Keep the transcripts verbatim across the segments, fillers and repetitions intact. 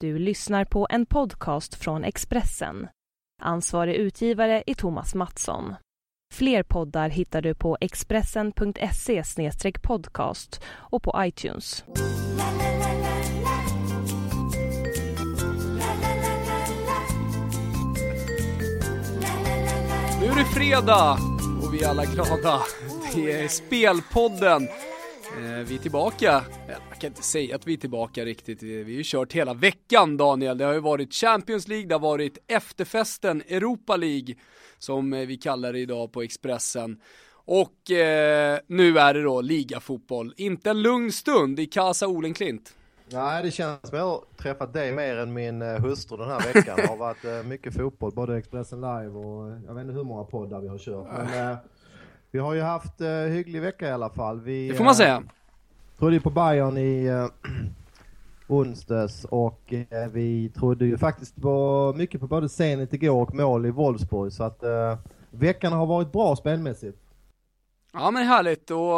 Du lyssnar på en podcast från Expressen. Ansvarig utgivare är Thomas Mattsson. Fler poddar hittar du på expressen punkt se slash podcast och på iTunes. Nu är det fredag och vi är alla glada. Det är Spelpodden. Vi är tillbaka. Jag kan inte säga att vi är tillbaka riktigt. Vi har ju kört hela veckan, Daniel. Det har ju varit Champions League, det har varit efterfesten Europa League som vi kallar det idag på Expressen. Och eh, nu är det då ligafotboll. Inte en lugn stund i Casa Olenklint. Nej, det känns som jag har träffat dig mer än min hustru den här veckan. Det har varit mycket fotboll, både Expressen Live och jag vet inte hur många poddar vi har kört. Men eh, vi har ju haft eh, hygglig vecka i alla fall. Vi, det får man säga. Trodde ju på Bayern i eh, onsdags och eh, vi trodde ju faktiskt på, mycket på både Zenit igår och mål i Wolfsburg. Så att eh, veckan har varit bra spelmässigt. Ja, men härligt. Och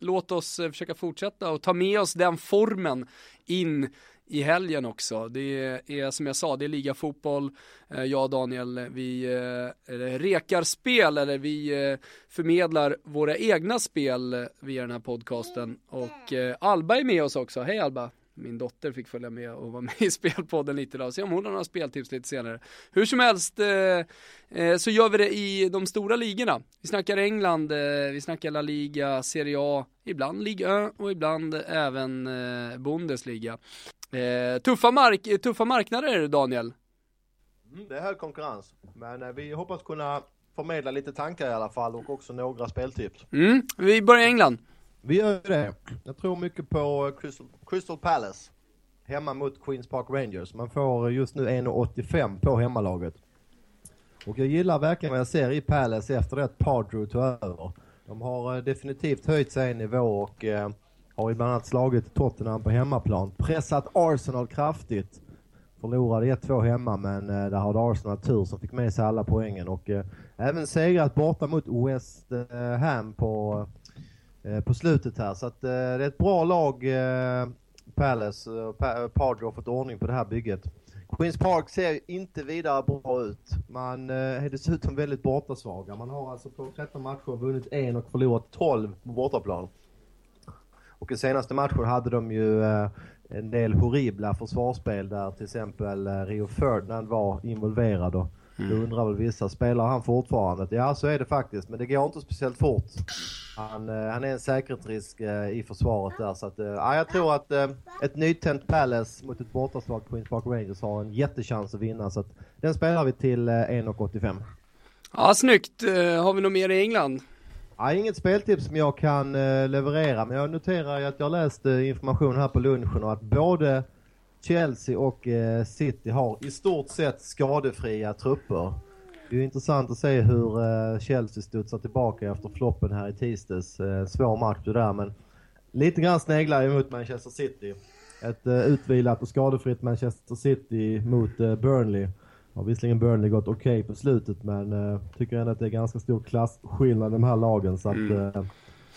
låt oss försöka fortsätta och ta med oss den formen in i helgen också. Det är som jag sa, det är ligafotboll. Jag och Daniel, vi rekar spel eller vi förmedlar våra egna spel via den här podcasten. Och Alba är med oss också. Hej Alba! Min dotter fick följa med och vara med i Spelpodden lite idag. Se om hon har några speltips lite senare. Hur som helst eh, så gör vi det i de stora ligorna. Vi snackar England, eh, vi snackar La Liga, Serie A, ibland Liga och ibland även eh, Bundesliga. Eh, tuffa, mark- tuffa marknader är det, Daniel. Mm, det är hög konkurrens. Men eh, vi hoppas kunna förmedla lite tankar i alla fall och också några speltips. Mm, vi börjar i England. Vi gör det. Jag tror mycket på Crystal, Crystal Palace hemma mot Queen's Park Rangers. Man får just nu en komma åttiofem på hemmalaget. Och jag gillar verkligen vad jag ser i Palace efter att Pardrew tog över. De har definitivt höjt sig i nivå och eh, har bland annat slagit Tottenham på hemmaplan. Pressat Arsenal kraftigt. Förlorade ett två hemma, men eh, där hade Arsenal tur som fick med sig alla poängen. Och eh, även segrat borta mot West Ham på... på slutet här, så att eh, det är ett bra lag eh, Palace och pa- Pardrew har fått ordning på det här bygget. Queen's Park ser inte vidare bra ut. Man eh, är dessutom väldigt bortasvaga. Man har alltså på tretton matcher vunnit en och förlorat tolv på bortaplan. Och i senaste matchen hade de ju eh, en del horribla försvarsspel där till exempel eh, Rio Ferdinand var involverad och mm. då undrar väl vissa, spelar han fortfarande? Ja, så är det faktiskt, men det går inte speciellt fort. Han, han är en säkerhetsrisk i försvaret där, så att, ja, jag tror att ett nytänt Palace mot ett bortaslag Queen's Park Rangers har en jättechans att vinna, så att den spelar vi till en komma åttiofem. Ja, snyggt. Har vi något mer i England? Ja, inget speltips som jag kan leverera, men jag noterar att jag läste information här på lunchen och att både Chelsea och City har i stort sett skadefria trupper. Det är ju intressant att se hur eh, Chelsea studsar tillbaka efter floppen här i tisdags. Eh, svår match där, men lite grann sneglar emot Manchester City. Ett eh, utvilat och skadefritt Manchester City mot eh, Burnley. Ja, visserligen Burnley gått okej okay på slutet, men eh, tycker ändå att det är ganska stor klassskillnad i de här lagen. Så att, eh,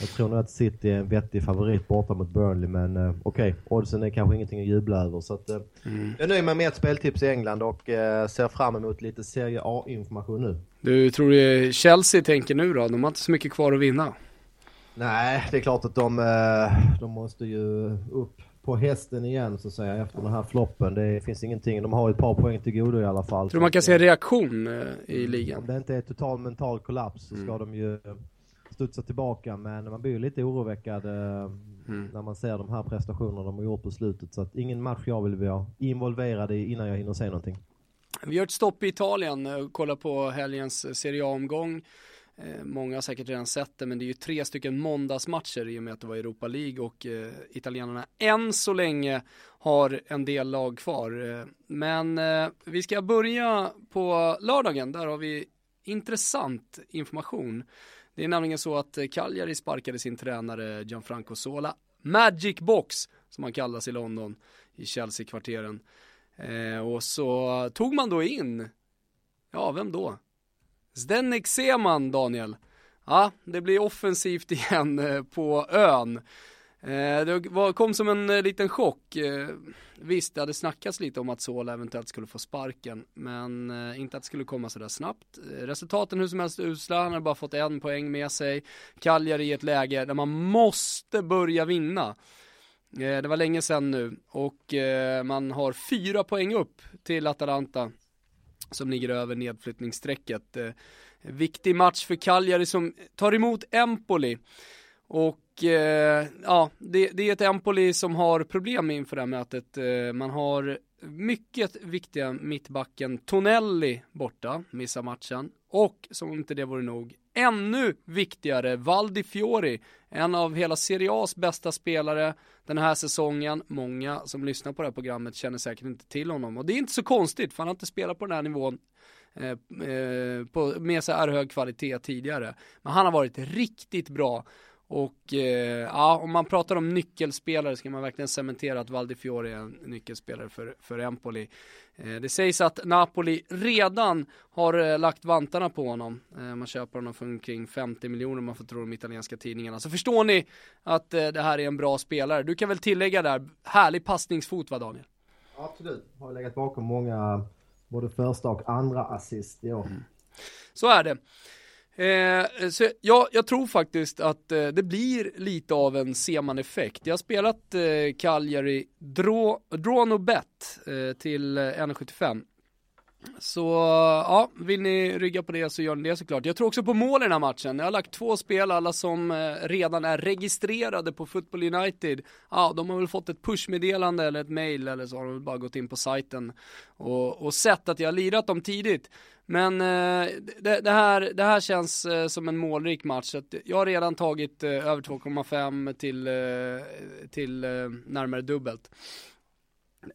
jag tror nog att City är en vettig favorit borta mot Burnley, men eh, okej, okay, oddsen är kanske ingenting att jubla över. Så att, eh, mm. jag nöjer mig med ett speltips i England och eh, ser fram emot lite Serie A-information nu. Du tror du Chelsea tänker nu då? De har inte så mycket kvar att vinna. Nej, det är klart att de, eh, de måste ju upp på hästen igen så att säga efter den här floppen. Det finns ingenting. De har ett par poäng till godo i alla fall. Tror man kan se en reaktion eh, i ligan? Om det inte är total mental kollaps så ska mm. de ju... studsa tillbaka, men man blir ju lite oroväckad eh, mm. när man ser de här prestationerna de har gjort på slutet, så att ingen match jag vill vara involverad i innan jag hinner säga någonting. Vi gör ett stopp i Italien och kollar på helgens Serie A-omgång. Eh, många har säkert redan sett det, men det är ju tre stycken måndagsmatcher i och med att det var Europa League och eh, italienarna än så länge har en del lag kvar. Eh, men eh, vi ska börja på lördagen, där har vi intressant information. Det är nämligen så att Cagliari sparkade sin tränare Gianfranco Zola, Magic Box som han kallas i London, i Chelsea-kvarteren. Eh, och så tog man då in, ja vem då? Zdeněk Zeman, Daniel. Ja, det blir offensivt igen på ön. Det var, kom som en liten chock. Visst, det hade snackats lite om att Zola eventuellt skulle få sparken, men inte att det skulle komma så där snabbt. Resultaten hur som helst usla, han har bara fått en poäng med sig. Cagliari i ett läge där man måste börja vinna. Det var länge sedan nu, och man har fyra poäng upp till Atalanta som ligger över nedflyttningsstrecket. Viktig match för Cagliari som tar emot Empoli. Och eh, ja, det, det är ett Empoli som har problem inför det här mötet. Eh, man har mycket viktiga mittbacken Tonelli borta, missar matchen. Och som om inte det vore nog, ännu viktigare Valdifiori, en av hela Serie A's bästa spelare den här säsongen. Många som lyssnar på det här programmet känner säkert inte till honom. Och det är inte så konstigt, för han har inte spelat på den här nivån eh, eh, på, med så här hög kvalitet tidigare. Men han har varit riktigt bra. Och eh, ja, om man pratar om nyckelspelare ska man verkligen cementera att Valdifiori är en nyckelspelare för, för Empoli. Eh, det sägs att Napoli redan har eh, lagt vantarna på honom. Eh, man köper honom för omkring femtio miljoner om man får tro de italienska tidningarna. Så förstår ni att eh, det här är en bra spelare. Du kan väl tillägga där, härlig passningsfot va Daniel? Absolut, har legat bakom många både första och andra assist i år. Mm. Så är det. Eh, så jag, jag tror faktiskt att eh, det blir lite av en Zeman-effekt. Jag har spelat eh, Cagliari draw, draw no bet eh, till en komma sjuttiofem. Så ja, vill ni rygga på det så gör ni det såklart. Jag tror också på mål i den här matchen. Jag har lagt två spel, alla som eh, redan är registrerade på Football United. Ja, de har väl fått ett pushmeddelande eller ett mail, eller så har de bara gått in på sajten och, och sett att jag har lirat dem tidigt. Men eh, det, det, här, det här känns eh, som en målrik match. Så att jag har redan tagit eh, över två komma fem till, eh, till eh, närmare dubbelt.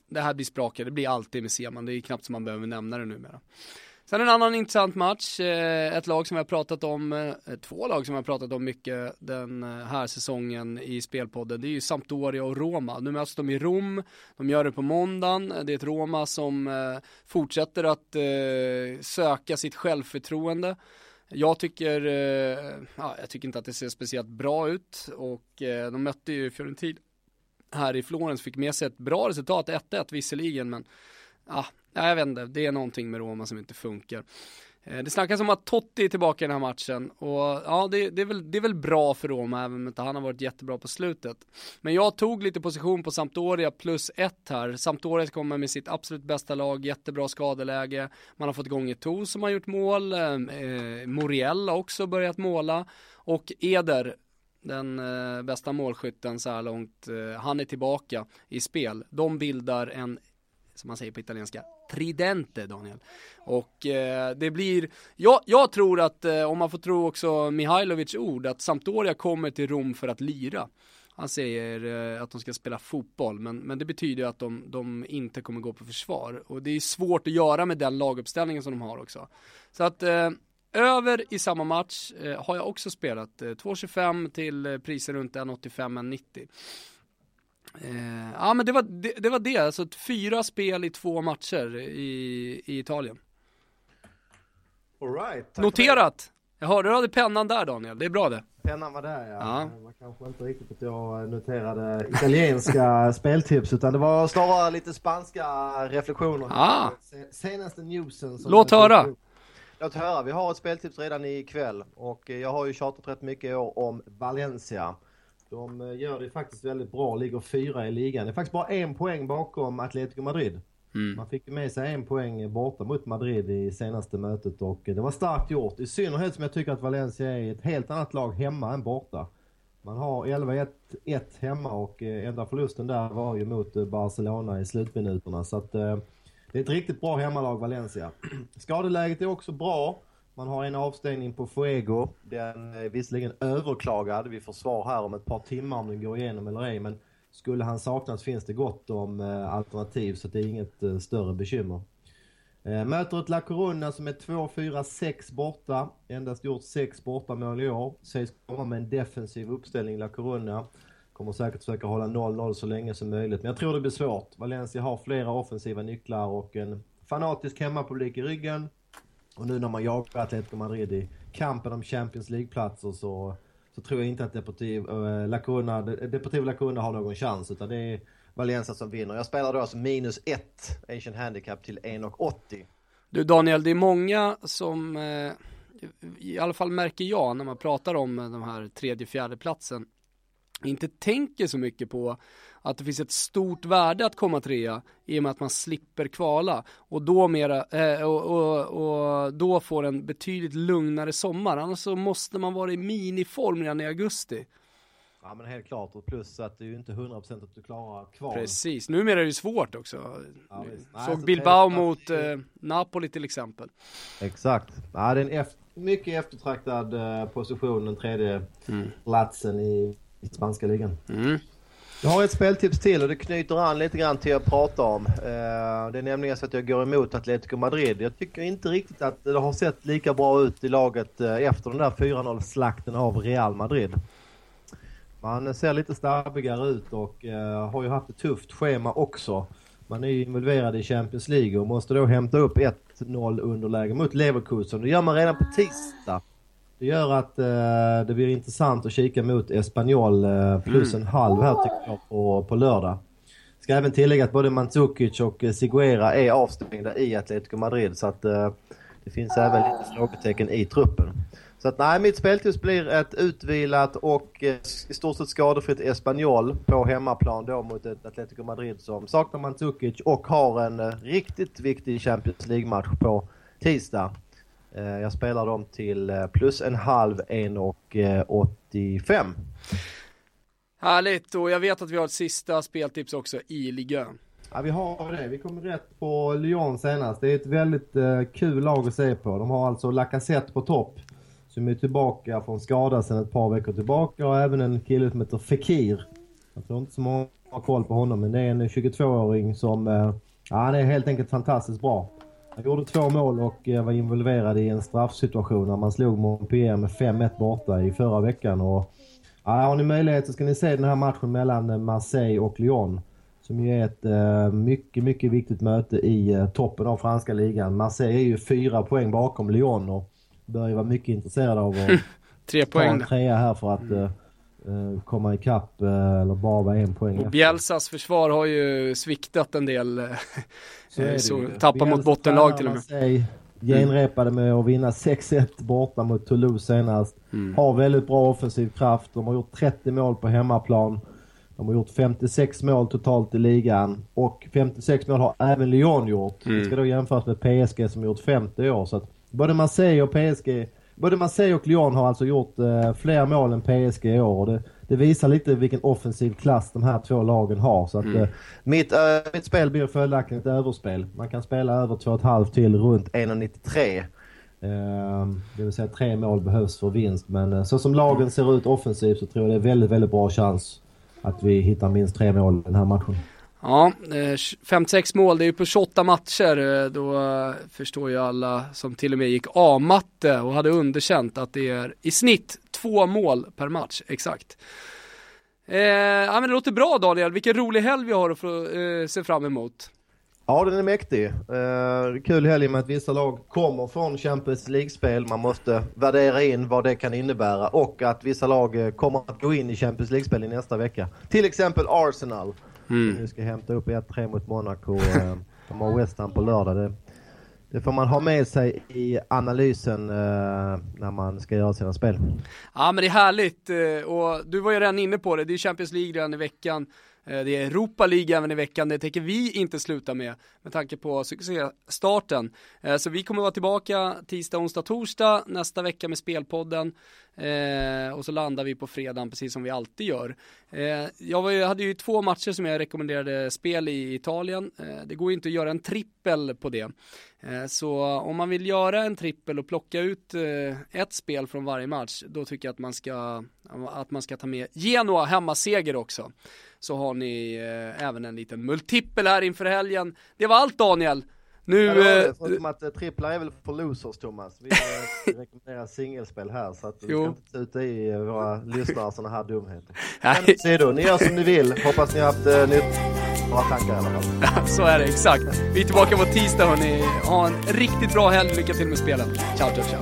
Det här blir sprakare, det blir alltid med Zeman. Det är knappt som man behöver nämna det numera. Sen en annan intressant match. Ett lag som jag har pratat om, två lag som jag har pratat om mycket den här säsongen i spelpodden. Det är ju Sampdoria och Roma. Nu möts de i Rom, de gör det på måndagen. Det är ett Roma som fortsätter att söka sitt självförtroende. Jag tycker, ja, jag tycker inte att det ser speciellt bra ut. Och de mötte ju Fiorentina här i Florens, fick med sig ett bra resultat, ett ett visserligen, men ah, jag vet inte, det är någonting med Roma som inte funkar. Eh, det snackas om att Totti är tillbaka i den här matchen, och ja, det, det, är väl, det är väl bra för Roma, även om inte han har varit jättebra på slutet. Men jag tog lite position på Sampdoria plus ett här. Sampdoria kommer med sitt absolut bästa lag, jättebra skadeläge. Man har fått igång Eto'o som har gjort mål, eh, Moriel har också börjat måla, och Eder, den eh, bästa målskytten så här långt, eh, han är tillbaka i spel. De bildar en, som man säger på italienska, tridente, Daniel. Och eh, det blir, ja, jag tror att, eh, om man får tro också Mihailovics ord, att Sampdoria kommer till Rom för att lira. Han säger eh, att de ska spela fotboll, men, men det betyder att de, de inte kommer gå på försvar. Och det är svårt att göra med den laguppställningen som de har också. Så att... Eh, Över i samma match eh, har jag också spelat eh, två komma tjugofem till eh, priser runt en komma åttiofem till en komma nittio. Eh, ja, men det var det. det, var det. Alltså, fyra spel i två matcher i, i Italien. All right, noterat! Jag hörde du hade pennan där, Daniel. Det är bra det. Pennan var där, ja. ja. Man kanske inte riktigt att jag noterade italienska speltips, utan det var snarare lite spanska reflektioner. Ah. Senaste newsen. Som Låt höra! Låt höra, vi har ett speltips redan ikväll, och jag har ju tjatat rätt mycket i år om Valencia. De gör det faktiskt väldigt bra, ligger fyra i ligan. Det är faktiskt bara en poäng bakom Atletico Madrid. Mm. Man fick med sig en poäng borta mot Madrid i senaste mötet, och det var starkt gjort. I synnerhet som jag tycker att Valencia är ett helt annat lag hemma än borta. Man har elva ett hemma, och enda förlusten där var ju mot Barcelona i slutminuterna, så att... Det är ett riktigt bra hemmalag, Valencia. Skadeläget är också bra. Man har en avstängning på Fuego. Den är visserligen överklagad. Vi får svar här om ett par timmar om den går igenom eller ej. Men skulle han saknas finns det gott om alternativ, så det är inget större bekymmer. Möter ett La Coruna som är två fyra sex borta. Endast gjort sex bortamål i år. Sägs komma med en defensiv uppställning, La Coruna. Kommer säkert försöka hålla noll noll så länge som möjligt. Men jag tror det blir svårt. Valencia har flera offensiva nycklar och en fanatisk hemmapublik i ryggen. Och nu när man jagar Atletico Madrid i kampen om Champions League-platser, så så tror jag inte att Deportivo äh, Lacuna Deportivo Lacuna har någon chans, utan det är Valencia som vinner. Jag spelar då alltså minus ett Asian Handicap till en komma åttio. Du Daniel, det är många som eh, i alla fall märker jag när man pratar om de här tredje fjärde platsen inte tänker så mycket på att det finns ett stort värde att komma trea i och med att man slipper kvala och då, mera, eh, och, och, och då får en betydligt lugnare sommar. Annars så måste man vara i miniform redan i augusti. Ja, men helt klart. Och plus att det är ju inte hundra procent att du klarar kval. Precis. Numera är det svårt också. Ja, såg Nej, så Bilbao mot eh, Napoli till exempel. Exakt. Ja, det är en efter, mycket eftertraktad eh, position, den tredje mm. platsen i spanska ligan. Mm. Jag har ett speltips till och det knyter an lite grann till jag pratar om. Det är nämligen så att jag går emot Atletico Madrid. Jag tycker inte riktigt att det har sett lika bra ut i laget efter den där fyra noll-slakten av Real Madrid. Man ser lite stabbigare ut och har ju haft ett tufft schema också. Man är ju involverad i Champions League och måste då hämta upp ett noll underläge mot Leverkusen. Det gör man redan på tisdag. Det gör att eh, det blir intressant att kika mot Espanyol eh, plus mm. en halv här tycker jag på, på lördag. Ska även tillägga att både Mandzukic och Siguera är avstängda i Atletico Madrid, så att eh, det finns även lite frågetecken i truppen. Så att nej, mitt speltips blir ett utvilat och eh, i stort sett skadefritt Espanyol på hemmaplan då mot ett Atletico Madrid som saknar Mandzukic och har en eh, riktigt viktig Champions League-match på tisdag. Jag spelar dem till plus en halv, en och åttiofem. Härligt, och jag vet att vi har ett sista speltips också i ligan. Ja, vi har det. Vi kom rätt på Lyon senast. Det är ett väldigt kul lag att se på. De har alltså Lacazette på topp som är tillbaka från skada sedan ett par veckor tillbaka. Och även en kille som heter Fekir. Jag tror inte så många har koll på honom, men det är en tjugotvååring som ja, han är helt enkelt fantastiskt bra. Han gjorde två mål och var involverad i en straffsituation när man slog Montpellier med fem ett borta i förra veckan. Och, ja, har ni möjlighet så ska ni se den här matchen mellan Marseille och Lyon som ju är ett eh, mycket, mycket viktigt möte i eh, toppen av franska ligan. Marseille är ju fyra poäng bakom Lyon och börjar vara mycket intresserad av att Tre ta poäng. en trea här för att eh, komma ikapp eller bara vara en poäng. Och Bielsas försvar har ju sviktat en del så, så tappar mot bottenlag till och med. Sig, genrepade med att vinna sex ett borta mot Toulouse senast. Mm. Har väldigt bra offensiv kraft. De har gjort trettio mål på hemmaplan. De har gjort femtiosex mål totalt i ligan och femtiosex mål har även Lyon gjort. Mm. Det ska då jämföras med P S G som gjort femtio år, så att både Marseille och P S G Både Marseille och Lyon har alltså gjort eh, fler mål än P S G i år. Det, det visar lite vilken offensiv klass de här två lagen har. Så att, mm. eh, mitt, eh, mitt spel blir följaktligen ett överspel. Man kan spela över två komma fem till runt en komma nittiotre. Eh, det vill säga tre mål behövs för vinst. Men eh, så som lagen ser ut offensivt så tror jag det är väldigt, väldigt bra chans att vi hittar minst tre mål i den här matchen. Ja, femtiosex mål, det är ju på tjugoåtta matcher. Då förstår ju alla som till och med gick A-matte och hade underkänt att det är i snitt två mål per match, exakt. eh, Ja, men det låter bra Daniel, vilken rolig helg vi har att eh, se fram emot. Ja, den är mäktig. eh, Kul helg med att vissa lag kommer från Champions League-spel. Man måste värdera in vad det kan innebära. Och att vissa lag kommer att gå in i Champions League-spel i nästa vecka. Till exempel Arsenal. Mm. Nu ska hämta upp ett tre mot Monaco. De har West Ham på lördag. Det, det får man ha med sig i analysen eh, när man ska göra sina spel. Ja, men det är härligt. Och du var ju redan inne på det. Det är Champions League redan i veckan. Det är Europa League även i veckan. Det tänker vi inte sluta med med tanke på succéstarten. Så vi kommer vara tillbaka tisdag, onsdag, torsdag nästa vecka med Spelpodden. Och så landar vi på fredagen precis som vi alltid gör. Jag hade ju två matcher som jag rekommenderade spel i Italien. Det går inte att göra en trippel på det. Så om man vill göra en trippel och plocka ut ett spel från varje match, då tycker jag att man ska, att man ska ta med Genoa hemmaseger också. Så har ni eh, även en liten multipel här inför helgen. Det var allt Daniel. Nu ja, det var det, eh, att, eh, tripplar är väl för losers Thomas. Vi eh, rekommenderar singelspel här så att vi jo. ska inte ta ut i våra lyssnare sådana här dumheter. Men, ser du, ni gör som ni vill. Hoppas ni har haft eh, några tankar i alla fall. Så är det, exakt. Vi är tillbaka på tisdag hörni. Ha en riktigt bra helg. Lycka till med spelen. Ciao, ciao, ciao.